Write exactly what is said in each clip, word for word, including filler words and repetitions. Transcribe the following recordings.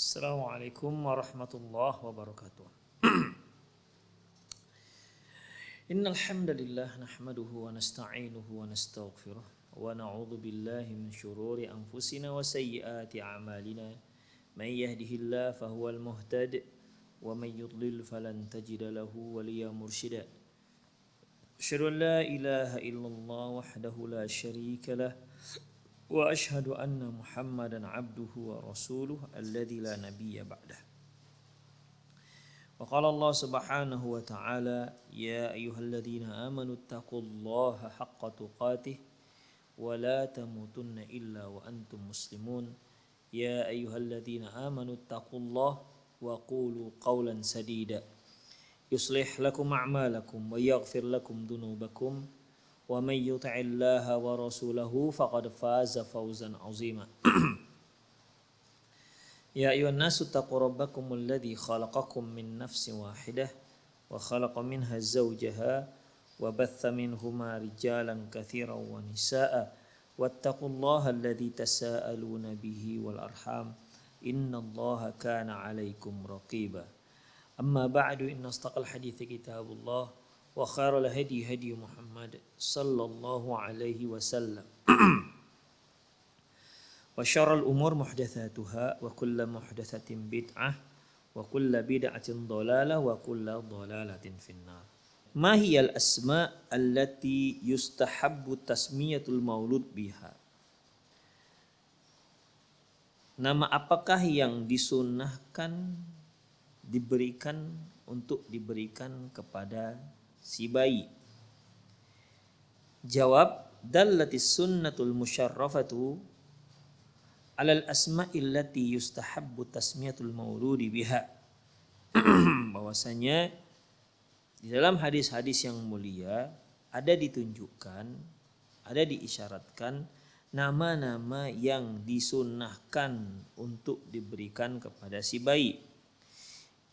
السلام عليكم ورحمة الله وبركاته. إن الحمد لله نحمده ونستعينه ونستغفره ونعوذ بالله من شرور أنفسنا وسيئات أعمالنا من يهده الله فهو المهتد ومن يضلل فلن تجد له وليا مرشدا أشهد أن لا إله إلا الله وحده لا شريك له وأشهد أن محمدا عبده ورسوله الذي لا نبي بعده. وقال الله سبحانه وتعالى يا أيها الذين آمنوا اتقوا الله حق تقاته ولا تموتن إلا وأنتم مسلمون يا أيها الذين آمنوا اتقوا الله وقولوا قولا سديدا يصلح لكم أعمالكم ويغفر لكم ذنوبكم ومن يطع الله ورسوله فقد فاز فوزا عظيما. يا أيها الناس اتقوا ربكم الذي خلقكم من نفس واحدة وخلق منها زوجها وبث منهما رجالا كثيرا ونساء واتقوا الله الذي تساءلون به والأرحام إن الله كان عليكم رقيبا. أما بعد إن أصدق الحديث كتاب الله وخير الهدي هدي محمد صلى الله عليه وسلم wa syarrul umur muhdatsatuha wa kullu muhdatsatin bid'ah wa kullu bid'atin dhalalah wa kullu dhalalatin finnar. Ma hiyal asma allati yustahabbu tasmiyatul maulud biha? Nama apakah yang disunnahkan diberikan untuk diberikan kepada si bayi? Jawab, dallatis sunnatul musyarrafatu alal asma'il lati yustahabbu tasmiyatul mauludi biha. Bahwasanya di dalam hadis-hadis yang mulia ada ditunjukkan, ada diisyaratkan nama-nama yang disunnahkan untuk diberikan kepada si bayi.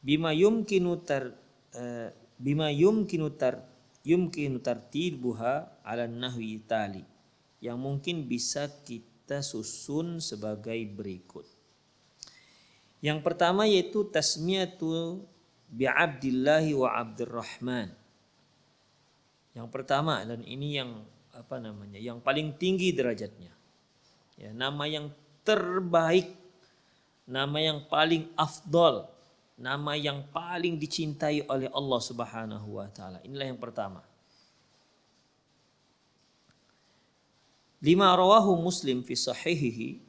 Bima yumkinu tar uh, bima yumkinu tar yumkinu tartibuha ala nahwi tali, yang mungkin bisa kita kita susun sebagai berikut. Yang pertama yaitu tasmiyatu bi'abdillahi wa abdirrahman. Yang pertama, dan ini yang apa namanya yang paling tinggi derajatnya, ya, nama yang terbaik, nama yang paling afdol, nama yang paling dicintai oleh Allah Subhanahu wa Ta'ala. Inilah yang pertama. Lima rawahu Muslim fi sahihihi,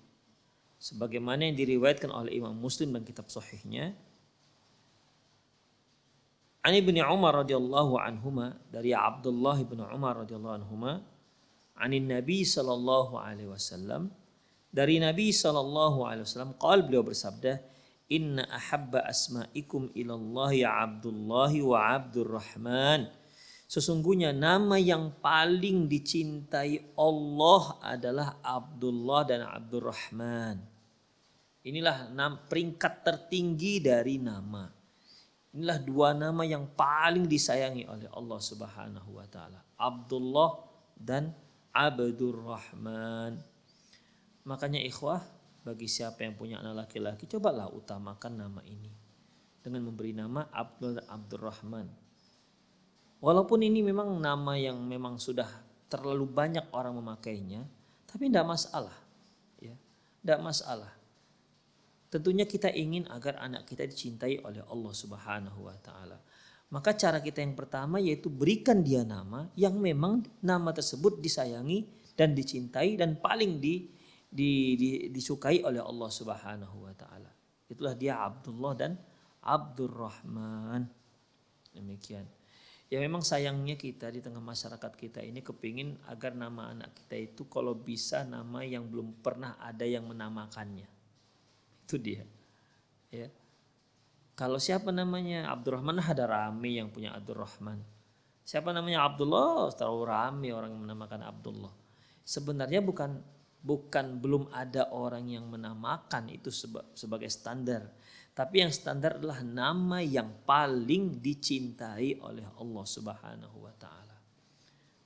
sebagaimana yang diriwayatkan oleh Imam Muslim dalam kitab sahihnya. An Ibni Umar radhiyallahu anhuma, dari Abdullah bin Umar radhiyallahu anhuma, anin Nabi sallallahu alaihi wasallam, dari Nabi sallallahu alaihi wasallam qala, beliau bersabda, inna ahabba asma'ikum ilallahi abdullahi wa abdurrahman. Sesungguhnya nama yang paling dicintai Allah adalah Abdullah dan Abdurrahman. Inilah peringkat tertinggi dari nama. Inilah dua nama yang paling disayangi oleh Allah Subhanahu wa Ta'ala, Abdullah dan Abdurrahman. Makanya ikhwah, bagi siapa yang punya anak laki-laki, cobalah utamakan nama ini dengan memberi nama Abdul dan Abdurrahman. Walaupun ini memang nama yang memang sudah terlalu banyak orang memakainya, tapi tidak masalah, ya, tidak masalah. Tentunya kita ingin agar anak kita dicintai oleh Allah Subhanahu wa Ta'ala. Maka cara kita yang pertama yaitu berikan dia nama yang memang nama tersebut disayangi dan dicintai dan paling di, di, di, disukai oleh Allah Subhanahu wa Ta'ala. Itulah dia Abdullah dan Abdurrahman. Demikian. Ya memang sayangnya kita di tengah masyarakat kita ini kepingin agar nama anak kita itu kalau bisa nama yang belum pernah ada yang menamakannya. Itu dia. Ya. Kalau siapa namanya Abdurrahman, ada rame yang punya Abdurrahman. Siapa namanya Abdullah, tahu rame orang yang menamakan Abdullah. Sebenarnya bukan bukan belum ada orang yang menamakan itu seba, sebagai standar. Tapi yang standar adalah nama yang paling dicintai oleh Allah Subhanahu wa taala.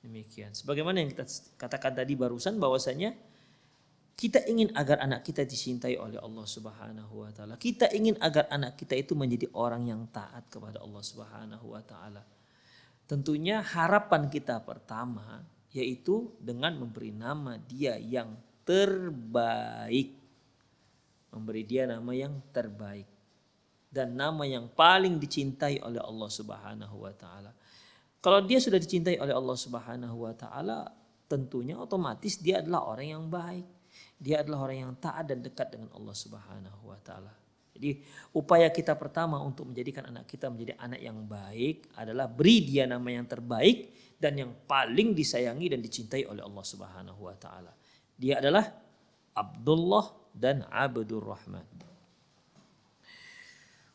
Demikian. Sebagaimana yang kita katakan tadi barusan bahwasanya kita ingin agar anak kita dicintai oleh Allah Subhanahu wa taala. Kita ingin agar anak kita itu menjadi orang yang taat kepada Allah Subhanahu wa taala. Tentunya harapan kita pertama yaitu dengan memberi nama dia yang terbaik. Memberi dia nama yang terbaik. Dan nama yang paling dicintai oleh Allah Subhanahu wa taala. Kalau dia sudah dicintai oleh Allah Subhanahu wa taala, tentunya otomatis dia adalah orang yang baik. Dia adalah orang yang taat dan dekat dengan Allah Subhanahu wa taala. Jadi upaya kita pertama untuk menjadikan anak kita menjadi anak yang baik adalah beri dia nama yang terbaik dan yang paling disayangi dan dicintai oleh Allah Subhanahu wa taala. Dia adalah Abdullah dan Abdurrahman.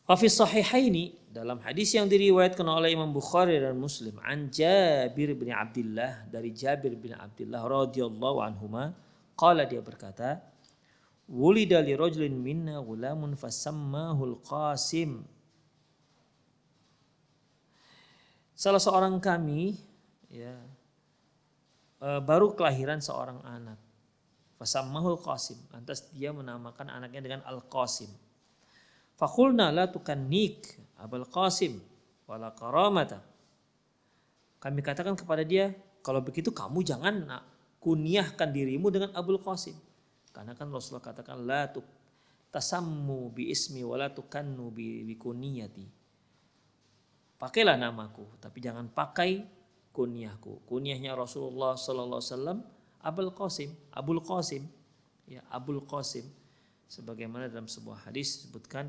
Fi Sahihaini, dalam hadis yang diriwayatkan oleh Imam Bukhari dan Muslim, an Jabir bin Abdullah, dari Jabir bin Abdullah radhiyallahu anhuma, qala, dia berkata, wulida li rajulin minna ghulamun fasammahu al-Qasim. Salah seorang kami ya, baru kelahiran seorang anak, fasammahu al-Qasim, lantas dia menamakan anaknya dengan Al-Qasim. Fakulna la tukannik Abul Qasim wala karamata. Kami katakan kepada dia, kalau begitu kamu jangan kunyahkan dirimu dengan Abul Qasim. Karena kan Rasulullah katakan la tuk tasammu bi ismi wala tukannu bi kuniyati. Pakailah namaku tapi jangan pakai kunyahku. Kunyahnya Rasulullah sallallahu alaihi wasallam Abul Qasim, Abul Qasim. Ya, Abul Qasim. Sebagaimana dalam sebuah hadis disebutkan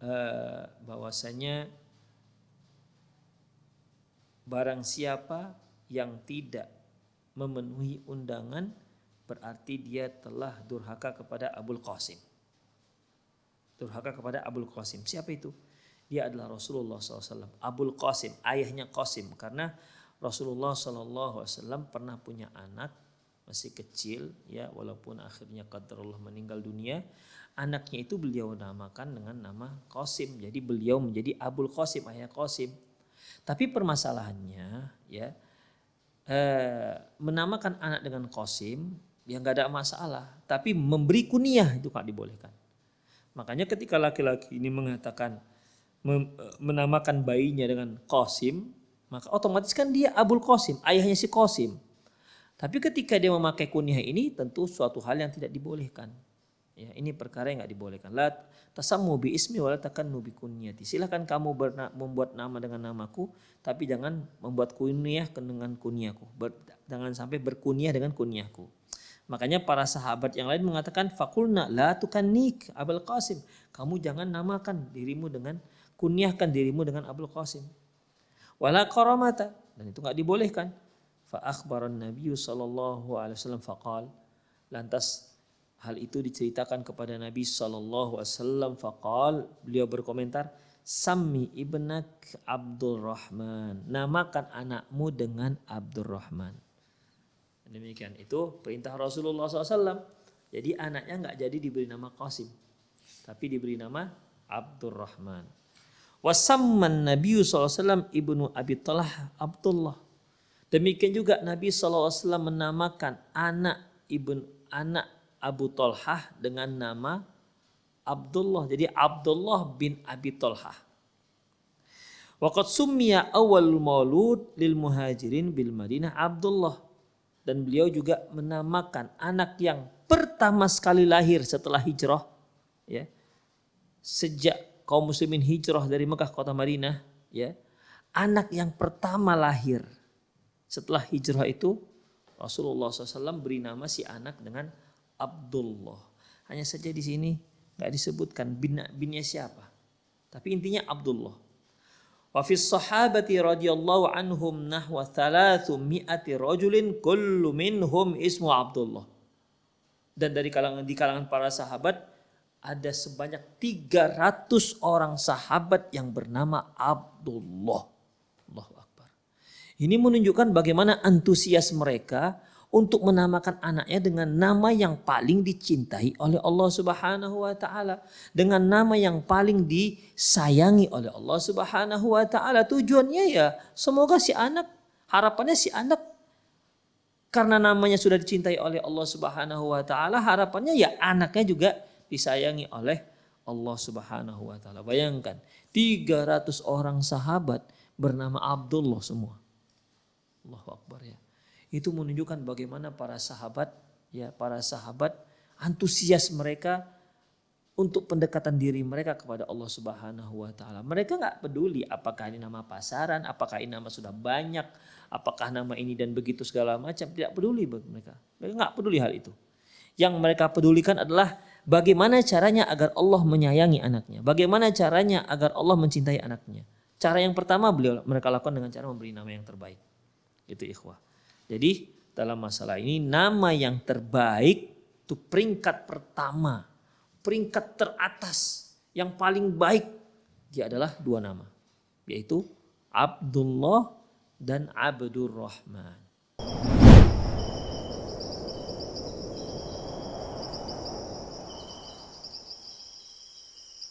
Uh, bahwasanya barang siapa yang tidak memenuhi undangan berarti dia telah durhaka kepada Abul Qasim. Durhaka kepada Abul Qasim. Siapa itu? Dia adalah Rasulullah shallallahu alaihi wasallam. Abul Qasim, ayahnya Qasim. Karena Rasulullah shallallahu alaihi wasallam pernah punya anak masih kecil, ya, walaupun akhirnya qadarullah meninggal dunia. Anaknya itu beliau namakan dengan nama Qasim. Jadi beliau menjadi Abul Qasim, ayah Qasim. Tapi permasalahannya ya eh, menamakan anak dengan Qasim ya nggak ada masalah. Tapi memberi kunyah itu nggak dibolehkan. Makanya ketika laki-laki ini mengatakan mem, menamakan bayinya dengan Qasim, maka otomatis kan dia Abul Qasim, ayahnya si Qasim. Tapi ketika dia memakai kunyah ini tentu suatu hal yang tidak dibolehkan. Ya, ini perkara yang enggak dibolehkan. La tasammu bi ismi wala takannu bi kunyati. Silakan kamu berna- membuat nama dengan namaku, tapi jangan membuat kunyah dengan kunyahku. Ber- jangan sampai berkunyah dengan kunyahku. Makanya para sahabat yang lain mengatakan fakulna la tukannik Abul Qasim. Kamu jangan namakan dirimu dengan kunyahkan dirimu dengan Abul Qasim. Wala karamata, dan itu enggak dibolehkan. Fa akhbaran Nabi sallallahu alaihi wasallam faqal, lantas hal itu diceritakan kepada Nabi sallallahu alaihi wasallam faqal, beliau berkomentar, sammi ibnak Abdurrahman, namakan anakmu dengan Abdurrahman. Demikian itu perintah Rasulullah shallallahu alaihi wasallam. Jadi anaknya enggak jadi diberi nama Qasim, tapi diberi nama Abdurrahman. Wasamman Nabi sallallahu alaihi wasallam ibnu Abi Talha Abdullah. Demikian juga Nabi sallallahu alaihi wasallam menamakan anak ibn anak Abu Talhah dengan nama Abdullah. Jadi Abdullah bin Abi Talhah. Waqad summiya awal maulud lil muhajirin bil Madinah Abdullah. Dan beliau juga menamakan anak yang pertama sekali lahir setelah hijrah. Ya, sejak kaum muslimin hijrah dari Mekah kota Madinah. Ya, anak yang pertama lahir setelah hijrah itu Rasulullah shallallahu alaihi wasallam beri nama si anak dengan Abdullah. Hanya saja di sini nggak disebutkan bin binnya siapa. Tapi intinya Abdullah. Wa fis sahabati radhiyallahu anhum nahwa thalathumi'ati rajulin kullu minhum ismu Abdullah. Dan dari kalangan di kalangan para sahabat ada sebanyak tiga ratus orang sahabat yang bernama Abdullah. Allahu Akbar. Ini menunjukkan bagaimana antusias mereka untuk menamakan anaknya dengan nama yang paling dicintai oleh Allah Subhanahu wa taala, dengan nama yang paling disayangi oleh Allah Subhanahu wa taala. Tujuannya ya semoga si anak, harapannya si anak karena namanya sudah dicintai oleh Allah Subhanahu wa taala, harapannya ya anaknya juga disayangi oleh Allah Subhanahu wa taala. Bayangkan tiga ratus orang sahabat bernama Abdullah semua. Allahu Akbar ya. Itu menunjukkan bagaimana para sahabat ya para sahabat antusias mereka untuk pendekatan diri mereka kepada Allah Subhanahu wa taala. Mereka enggak peduli apakah ini nama pasaran, apakah ini nama sudah banyak, apakah nama ini dan begitu segala macam, tidak peduli bagi mereka. Mereka enggak peduli hal itu. Yang mereka pedulikan adalah bagaimana caranya agar Allah menyayangi anaknya, bagaimana caranya agar Allah mencintai anaknya. Cara yang pertama beliau mereka lakukan dengan cara memberi nama yang terbaik. Itu ikhwah. Jadi dalam masalah ini nama yang terbaik itu peringkat pertama, peringkat teratas yang paling baik dia adalah dua nama, yaitu Abdullah dan Abdurrahman.